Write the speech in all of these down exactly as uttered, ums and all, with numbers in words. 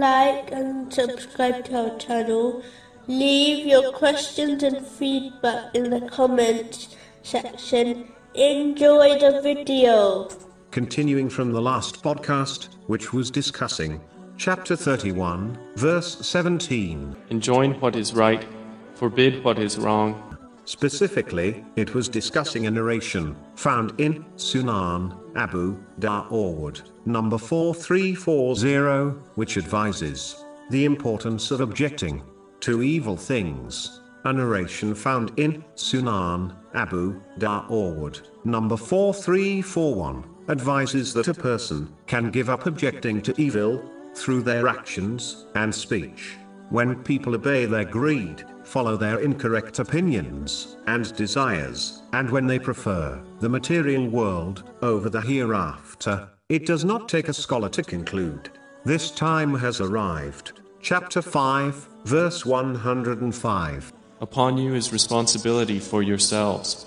like and subscribe to our channel. Leave your questions and feedback in the comments section. Enjoy the video. Continuing from the last podcast, which was discussing chapter thirty-one, verse seventeen. Enjoin what is right, forbid what is wrong. Specifically, it was discussing a narration found in Sunan Abu Dawood, number four three four zero, which advises the importance of objecting to evil things. A narration found in Sunan Abu Dawood, number four three four one, advises that a person can give up objecting to evil through their actions and speech. When people obey their greed, follow their incorrect opinions and desires, and when they prefer the material world over the hereafter, it does not take a scholar to conclude. This time has arrived. Chapter five, verse one hundred five. Upon you is responsibility for yourselves.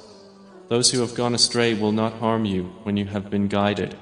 Those who have gone astray will not harm you when you have been guided.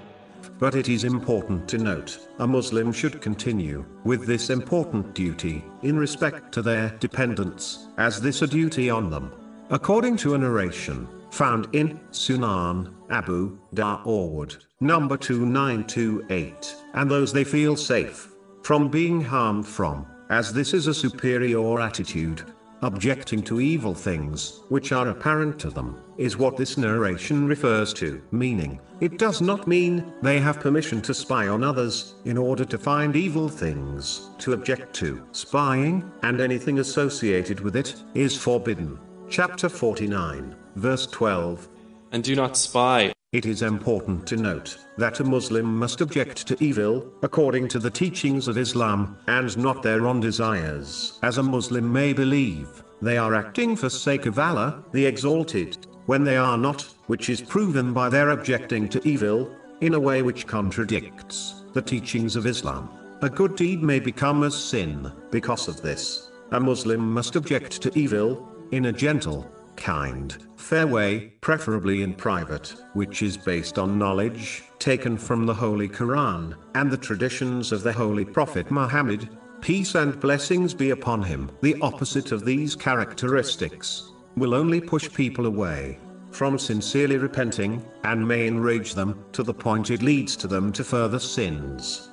But it is important to note, a Muslim should continue with this important duty in respect to their dependents, as this is a duty on them. According to a narration found in Sunan Abu Dawood, number two nine two eight, and those they feel safe from being harmed from, as this is a superior attitude. Objecting to evil things, which are apparent to them, is what this narration refers to. Meaning, it does not mean they have permission to spy on others in order to find evil things. To object to spying, and anything associated with it, is forbidden. Chapter forty-nine, verse twelve. And do not spy. It is important to note that a Muslim must object to evil according to the teachings of Islam and not their own desires, as a Muslim may believe they are acting for sake of Allah, the Exalted, when they are not, which is proven by their objecting to evil in a way which contradicts the teachings of Islam. A good deed may become a sin because of this. A Muslim must object to evil in a gentle, kind, fair way, preferably in private, which is based on knowledge taken from the Holy Quran and the traditions of the Holy Prophet Muhammad, peace and blessings be upon him. The opposite of these characteristics will only push people away from sincerely repenting and may enrage them to the point it leads to them to further sins.